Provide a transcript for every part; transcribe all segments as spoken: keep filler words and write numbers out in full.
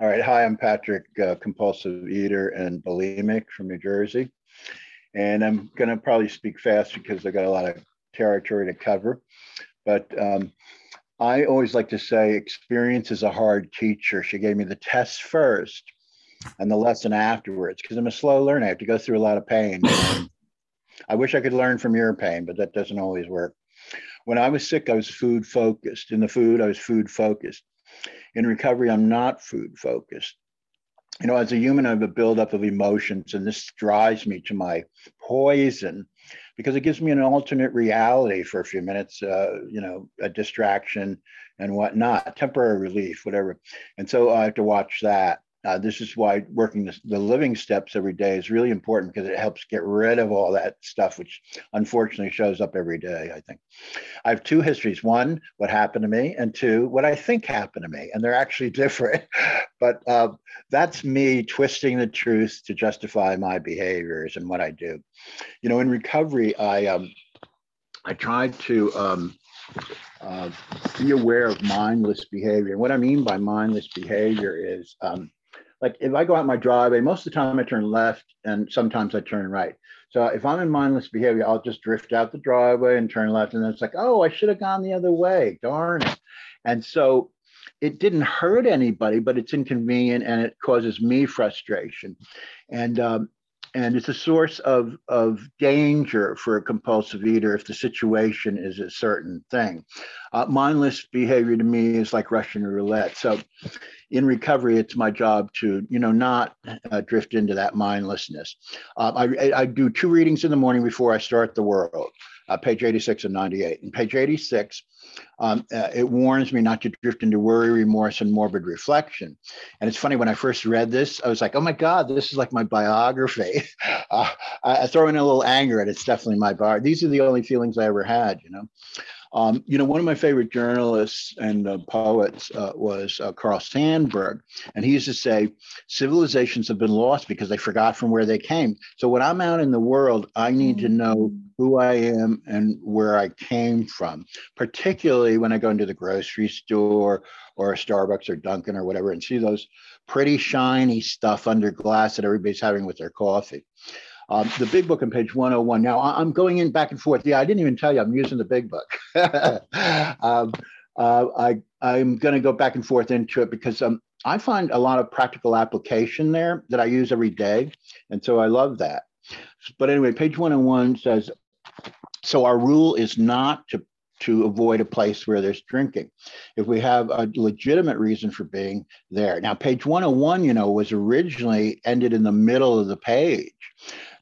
All right, hi, I'm Patrick, uh, compulsive eater and bulimic from New Jersey. And I'm gonna probably speak fast because I got a lot of territory to cover. But um, I always like to say experience is a hard teacher. She gave me the test first and the lesson afterwards, because I'm a slow learner. I have to go through a lot of pain. I wish I could learn from your pain, but that doesn't always work. When I was sick, I was food focused. In the food, I was food focused. In recovery, I'm not food focused. You know, as a human, I have a buildup of emotions, and this drives me to my poison because it gives me an alternate reality for a few minutes, uh, you know, a distraction and whatnot, temporary relief, whatever. And so I have to watch that. Uh, this is why working the, the living steps every day is really important, because it helps get rid of all that stuff, which unfortunately shows up every day, I think. I have two histories. One, what happened to me, and two, what I think happened to me. And they're actually different, but uh, that's me twisting the truth to justify my behaviors and what I do. You know, in recovery, I, um, I tried to um, uh, be aware of mindless behavior. And what I mean by mindless behavior is, um, like if I go out my driveway, most of the time I turn left and sometimes I turn right. So if I'm in mindless behavior, I'll just drift out the driveway and turn left. And then it's like, oh, I should have gone the other way, darn it. And so it didn't hurt anybody, but it's inconvenient and it causes me frustration. And, um, and it's a source of, of danger for a compulsive eater if the situation is a certain thing. Uh, mindless behavior to me is like Russian roulette. So in recovery, it's my job to, you know, not uh, drift into that mindlessness. Uh, I, I do two readings in the morning before I start the world, uh, page eighty-six and ninety-eight. And page eighty-six, Um, uh, it warns me not to drift into worry, remorse, and morbid reflection. And it's funny, when I first read this, I was like, oh my God, this is like my biography. uh, I, I throw in a little anger at it. It's definitely my bar. These are the only feelings I ever had, you know. Um, you know, one of my favorite journalists and uh, poets uh, was uh, Carl Sandburg. And he used to say, civilizations have been lost because they forgot from where they came. So when I'm out in the world, I need to know who I am and where I came from, particularly when I go into the grocery store or a Starbucks or Dunkin' or whatever and see those pretty shiny stuff under glass that everybody's having with their coffee. Um, the big book on page one oh one. Now, I'm going in back and forth. Yeah, I didn't even tell you I'm using the big book. um, uh, I, I'm going to go back and forth into it because um, I find a lot of practical application there that I use every day. And so I love that. But anyway, page one oh one says, so our rule is not to to avoid a place where there's drinking, if we have a legitimate reason for being there. Now, page one oh one, you know, was originally ended in the middle of the page.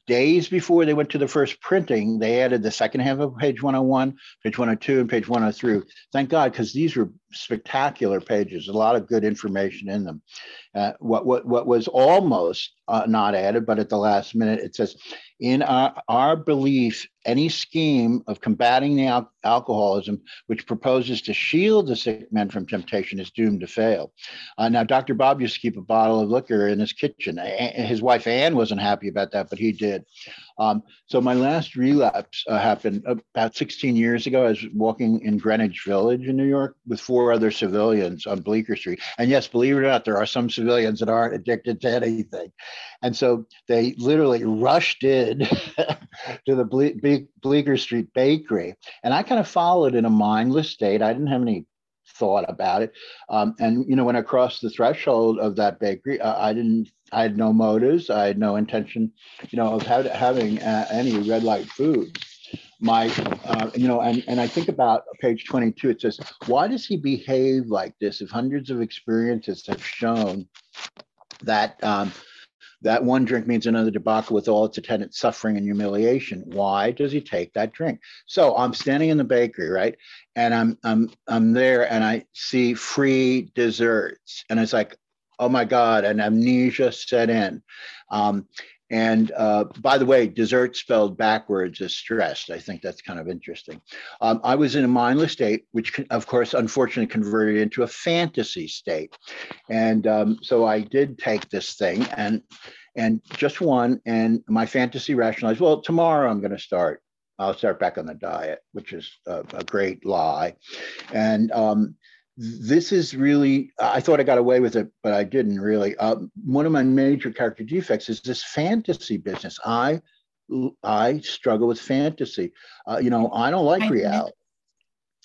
Days before they went to the first printing, they added the second half of page one oh one, page one oh two, and page one oh three. Thank God, because these were spectacular pages, a lot of good information in them. Uh, what, what, what was almost uh, not added, but at the last minute, it says, in our, our belief, any scheme of combating the al alcoholism which proposes to shield the sick men from temptation is doomed to fail. Uh, now, Doctor Bob used to keep a bottle of liquor in his kitchen. A his wife, Ann, wasn't happy about that, but he did. Um, so my last relapse uh, happened about sixteen years ago. I was walking in Greenwich Village in New York with four other civilians on Bleeker Street. And yes, believe it or not, there are some civilians that aren't addicted to anything. And so they literally rushed in to the Ble Ble Bleeker Street bakery. And I kind of followed in a mindless state. I didn't have any thought about it. Um, and, you know, when I crossed the threshold of that bakery, uh, I didn't, I had no motives. I had no intention, you know, of ha having uh, any red light food. My, uh, you know, and, and I think about page twenty-two, it says, why does he behave like this if hundreds of experiences have shown that, um, that one drink means another debacle with all its attendant suffering and humiliation. Why does he take that drink? So I'm standing in the bakery, right? And I'm I'm I'm there and I see free desserts. And it's like, oh my God, and amnesia set in. Um, and uh, by the way, dessert spelled backwards is stressed. I think that's kind of interesting. Um, I was in a mindless state, which of course, unfortunately converted into a fantasy state. And um, so I did take this thing and, and just one, and my fantasy rationalized, well, tomorrow I'm gonna start. I'll start back on the diet, which is a, a great lie. And um, this is really, I thought I got away with it, but I didn't really. Uh, one of my major character defects is this fantasy business. I I struggle with fantasy. Uh, you know, I don't like reality.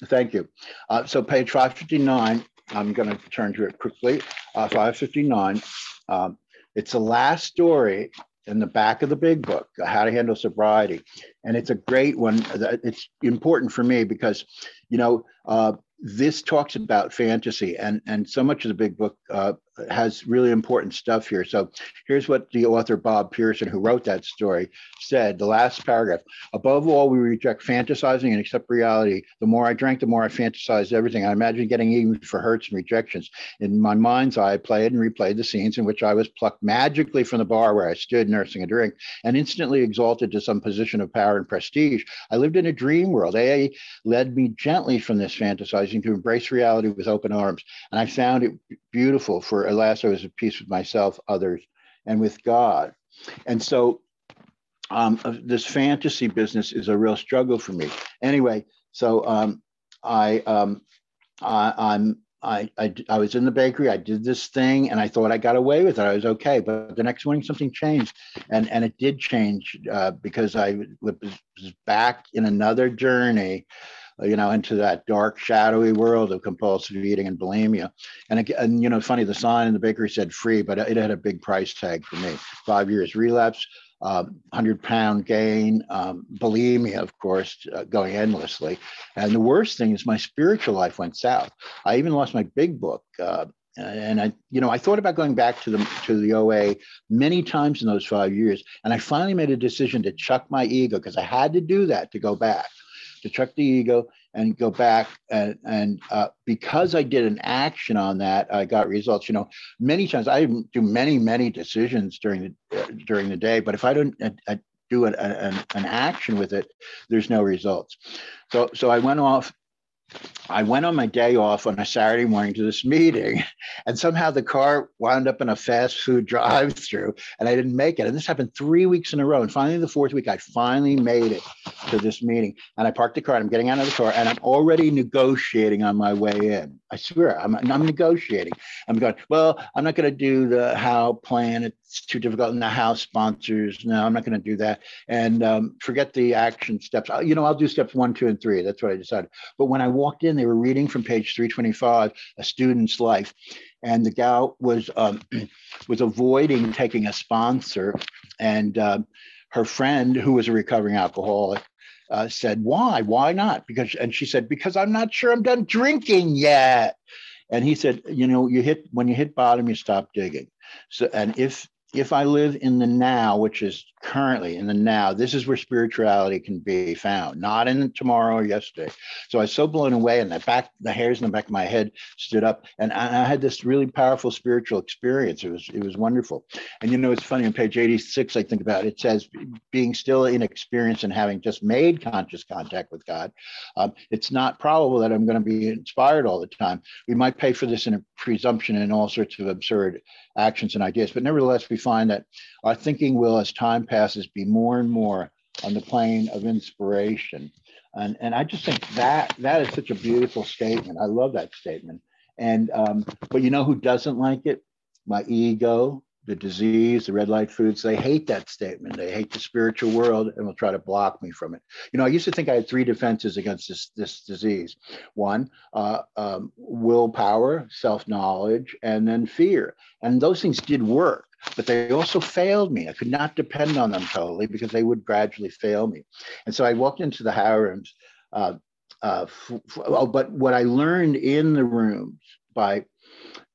Thank you. Uh, so page five fifty-nine, I'm going to turn to it quickly. Uh, five fifty-nine, um, it's the last story in the back of the big book, How to Handle Sobriety. And it's a great one. It's important for me because, you know, uh, this talks about fantasy, and, and so much of the big book uh, has really important stuff here. So here's what the author Bob Pearson, who wrote that story, said, the last paragraph. Above all, we reject fantasizing and accept reality. The more I drank, the more I fantasized everything. I imagined getting even for hurts and rejections. In my mind's eye, I played and replayed the scenes in which I was plucked magically from the bar where I stood nursing a drink and instantly exalted to some position of power and prestige. I lived in a dream world. A A led me gently from this fantasizing to embrace reality with open arms. And I found it beautiful, for at last I was at peace with myself, others, and with God. And so um, this fantasy business is a real struggle for me. Anyway, so um, I, um, I, I'm, I, I, I was in the bakery, I did this thing, and I thought I got away with it, I was okay. But the next morning something changed, and, and it did change uh, because I was back in another journey, you know, into that dark, shadowy world of compulsive eating and bulimia. And, and you know, funny, the sign in the bakery said free, but it had a big price tag for me. Five years relapse, uh, one hundred pound gain, um, bulimia, of course, uh, going endlessly. And the worst thing is my spiritual life went south. I even lost my big book. Uh, and I, you know, I thought about going back to the, to the O A many times in those five years. And I finally made a decision to chuck my ego, because I had to do that to go back. to check the ego and go back. And, and uh, because I did an action on that, I got results. You know, many times I do many, many decisions during the, uh, during the day, but if I don't I, I do an, an, an action with it, there's no results. So, so I went off, I went on my day off on a Saturday morning to this meeting, and somehow the car wound up in a fast food drive through and I didn't make it. And this happened three weeks in a row. And finally, the fourth week, I finally made it to this meeting, and I parked the car and I'm getting out of the car and I'm already negotiating on my way in. I swear, I'm, I'm negotiating. I'm going, well, I'm not going to do the how plan. It's too difficult. And the how sponsors. No, I'm not going to do that. And um, forget the action steps. You know, I'll do steps one, two, and three. That's what I decided. But when I walked in, they were reading from page three twenty-five, A Student's Life, and the gal was um, was avoiding taking a sponsor, and uh, her friend, who was a recovering alcoholic, uh, said, "Why? Why not?" Because, and she said, "Because I'm not sure I'm done drinking yet." And he said, "You know, you hit when you hit bottom, you stop digging. So, and if." If I live in the now, which is currently in the now, this is where spirituality can be found, not in tomorrow or yesterday. So I was so blown away, and the back, the hairs in the back of my head stood up, and I had this really powerful spiritual experience. It was, it was wonderful. And you know, it's funny, on page eighty-six, I think about it, it says, being still inexperienced and having just made conscious contact with God, um, it's not probable that I'm going to be inspired all the time. We might pay for this in a presumption and all sorts of absurd actions and ideas, but nevertheless, we find that our thinking will, as time passes, be more and more on the plane of inspiration. And, and I just think that that is such a beautiful statement. I love that statement. And um, but you know who doesn't like it? My ego, the disease, the red light foods, they hate that statement. They hate the spiritual world and will try to block me from it. You know, I used to think I had three defenses against this, this disease. One, uh, um, willpower, self-knowledge, and then fear. And those things did work, but they also failed me. I could not depend on them totally because they would gradually fail me. And so I walked into the how rooms. Uh, uh, f f oh, but what I learned in the rooms, by,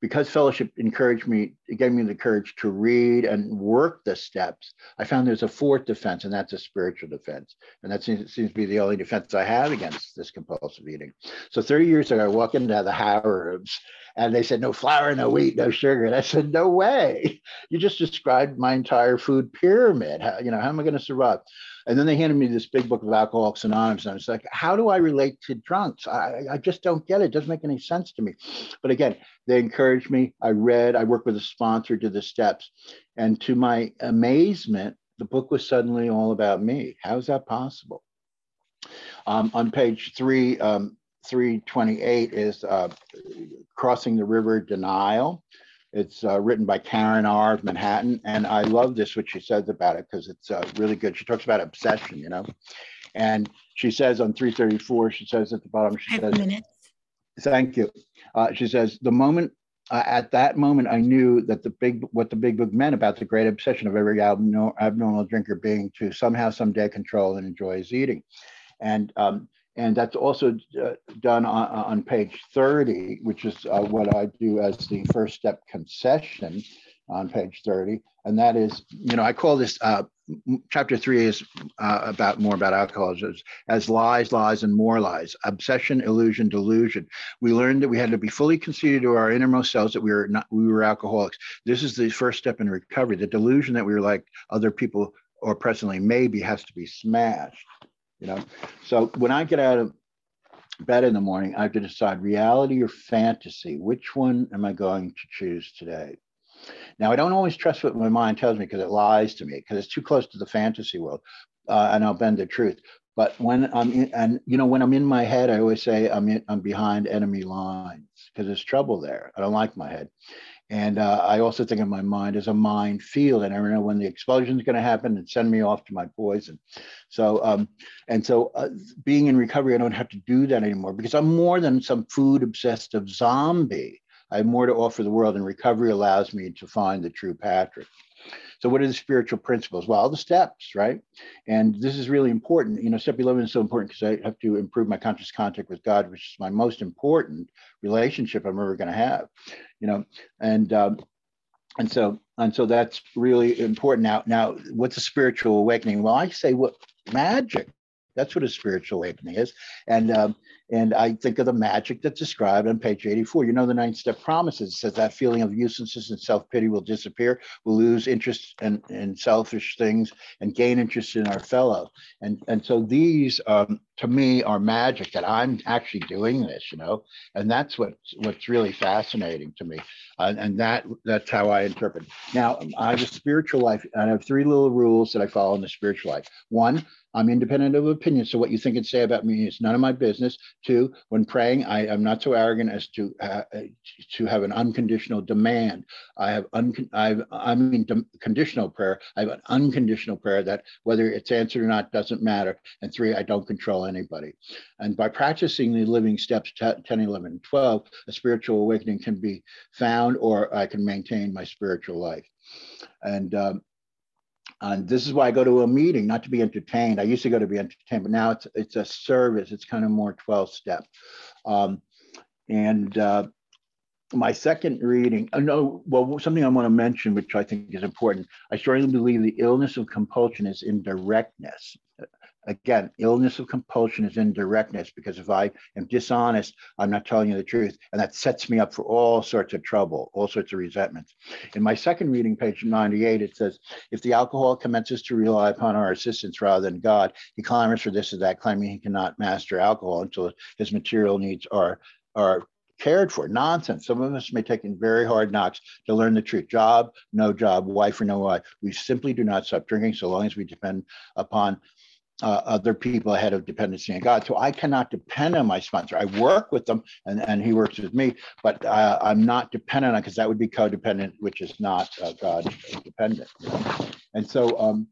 because fellowship encouraged me, it gave me the courage to read and work the steps, I found there's a fourth defense, and that's a spiritual defense. And that seems, seems to be the only defense I have against this compulsive eating. So thirty years ago, I walked into the how rooms, and they said, no flour, no wheat, no sugar. And I said, no way. You just described my entire food pyramid. How, you know, how am I going to survive? And then they handed me this big book of Alcoholics Anonymous. And I was like, how do I relate to drunks? I, I just don't get it. It doesn't make any sense to me. But again, they encouraged me. I read. I worked with a sponsor, did the steps. And to my amazement, the book was suddenly all about me. How is that possible? Um, on page three, um, three twenty-eight is uh, Crossing the River Denial. It's uh, written by Karen R. of Manhattan. And I love this, what she says about it, because it's uh, really good. She talks about obsession, you know. And she says on three thirty-four, she says at the bottom, she says, minutes. Thank you. Uh, she says, the moment, uh, at that moment, I knew that the big, what the big book meant about the great obsession of every abnormal, abnormal drinker being to somehow someday control and enjoy his eating. And um, and that's also uh, done on, on page thirty, which is uh, what I do as the first step concession on page thirty. And that is, you know, I call this, uh, chapter three is uh, about more about alcoholism as lies, lies, and more lies, obsession, illusion, delusion. We learned that we had to be fully conceited to our innermost selves that we were not, we were alcoholics. This is the first step in recovery. The delusion that we were like other people or presently maybe has to be smashed, you know? So when I get out of bed in the morning, I have to decide reality or fantasy, which one am I going to choose today? Now, I don't always trust what my mind tells me because it lies to me, because it's too close to the fantasy world, uh, and I'll bend the truth. But when I'm in, and you know, when I'm in my head, I always say I'm in, I'm behind enemy lines because there's trouble there. I don't like my head. And uh, I also think of my mind as a minefield, and I don't know when the explosion is going to happen and send me off to my poison. So, um, and so uh, being in recovery, I don't have to do that anymore because I'm more than some food obsessive zombie. I have more to offer the world, and recovery allows me to find the true Patrick. So what are the spiritual principles? Well, the steps, right? And this is really important. You know, step eleven is so important because I have to improve my conscious contact with God, which is my most important relationship I'm ever going to have, you know, and, um, and so, and so that's really important. Now, now what's a spiritual awakening? Well, I say what magic. That's what a spiritual awakening is. And um, and I think of the magic that's described on page eighty-four. You know, the ninth step promises. It says that feeling of uselessness and self-pity will disappear. We'll lose interest in, in selfish things and gain interest in our fellow. And, and so these, um, to me, are magic that I'm actually doing this, you know, and that's what, what's really fascinating to me. Uh, and that that's how I interpret. Now, I have a spiritual life, and I have three little rules that I follow in the spiritual life. One, I'm independent of opinion, so what you think and say about me is none of my business. Two, when praying, I am not so arrogant as to uh, to have an unconditional demand. I have, un I've, I mean, conditional prayer. I have an unconditional prayer that whether it's answered or not doesn't matter. And three, I don't control anybody. And by practicing the living steps ten, eleven, and twelve, a spiritual awakening can be found, or I can maintain my spiritual life. And um, And this is why I go to a meeting, not to be entertained. I used to go to be entertained, but now it's it's a service. It's kind of more twelve step. Um, and uh, my second reading, uh, no, well, something I want to mention, which I think is important. I strongly believe the illness of compulsion is indirectness. Again, illness of compulsion is indirectness, because if I am dishonest, I'm not telling you the truth. And that sets me up for all sorts of trouble, all sorts of resentments. In my second reading, page ninety-eight, it says, if the alcoholic commences to rely upon our assistance rather than God, he clamors for this or that, claiming he cannot master alcohol until his material needs are, are cared for. Nonsense. Some of us may take in very hard knocks to learn the truth. Job, no job, wife or no wife. We simply do not stop drinking so long as we depend upon Uh, other people ahead of dependency on God. So I cannot depend on my sponsor. I work with them, and, and he works with me, but uh, I'm not dependent on, because that would be codependent, which is not uh, God dependent. And so, um,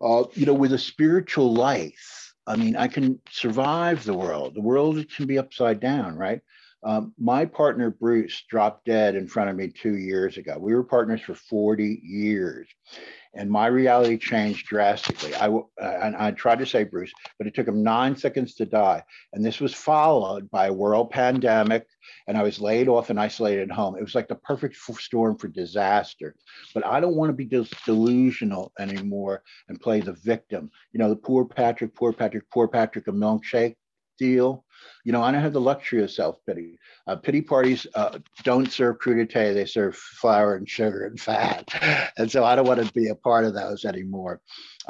uh, you know, with a spiritual life, I mean, I can survive the world. The world can be upside down, right? Um, my partner, Bruce, dropped dead in front of me two years ago. We were partners for forty years. And my reality changed drastically. I, and I tried to say Bruce, but it took him nine seconds to die. And this was followed by a world pandemic, and I was laid off and isolated at home. It was like the perfect storm for disaster. But I don't want to be delusional anymore and play the victim. You know, the poor Patrick, poor Patrick, poor Patrick, a milkshake deal. You know, I don't have the luxury of self-pity. Uh, pity parties uh, don't serve crudité. They serve flour and sugar and fat. And so I don't want to be a part of those anymore.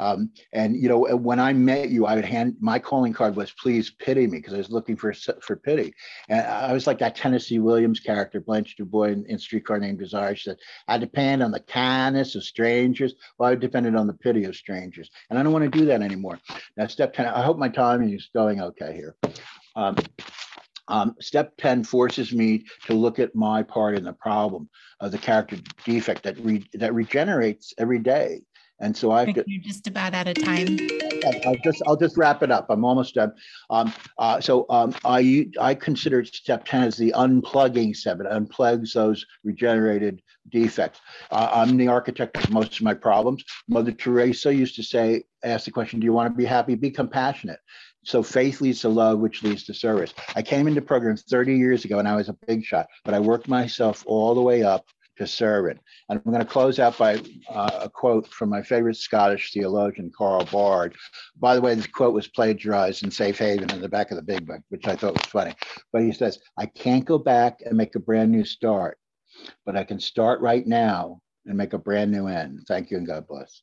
Um, and, you know, when I met you, I would hand, my calling card was, please pity me, because I was looking for, for pity. And I was like that Tennessee Williams character, Blanche DuBois in, in Streetcar Named Desire. She said, I depend on the kindness of strangers. Well, I depended on the pity of strangers. And I don't want to do that anymore. Now, step ten, I hope my timing is going okay here. Um, Um, step ten forces me to look at my part in the problem, uh, the character defect that re that regenerates every day. And so I've got, you're just about out of time. I'll just I'll just wrap it up. I'm almost done. Um, uh, so um, I I consider step ten as the unplugging step. It unplugs those regenerated defects. Uh, I'm the architect of most of my problems. Mother Teresa used to say, ask the question, "Do you want to be happy? Be compassionate." So faith leads to love, which leads to service. I came into programs thirty years ago, and I was a big shot, but I worked myself all the way up to servant. And I'm going to close out by uh, a quote from my favorite Scottish theologian, Carl Bard. By the way, this quote was plagiarized in Safe Haven in the back of the big book, which I thought was funny. But he says, "I can't go back and make a brand new start, but I can start right now and make a brand new end." Thank you and God bless.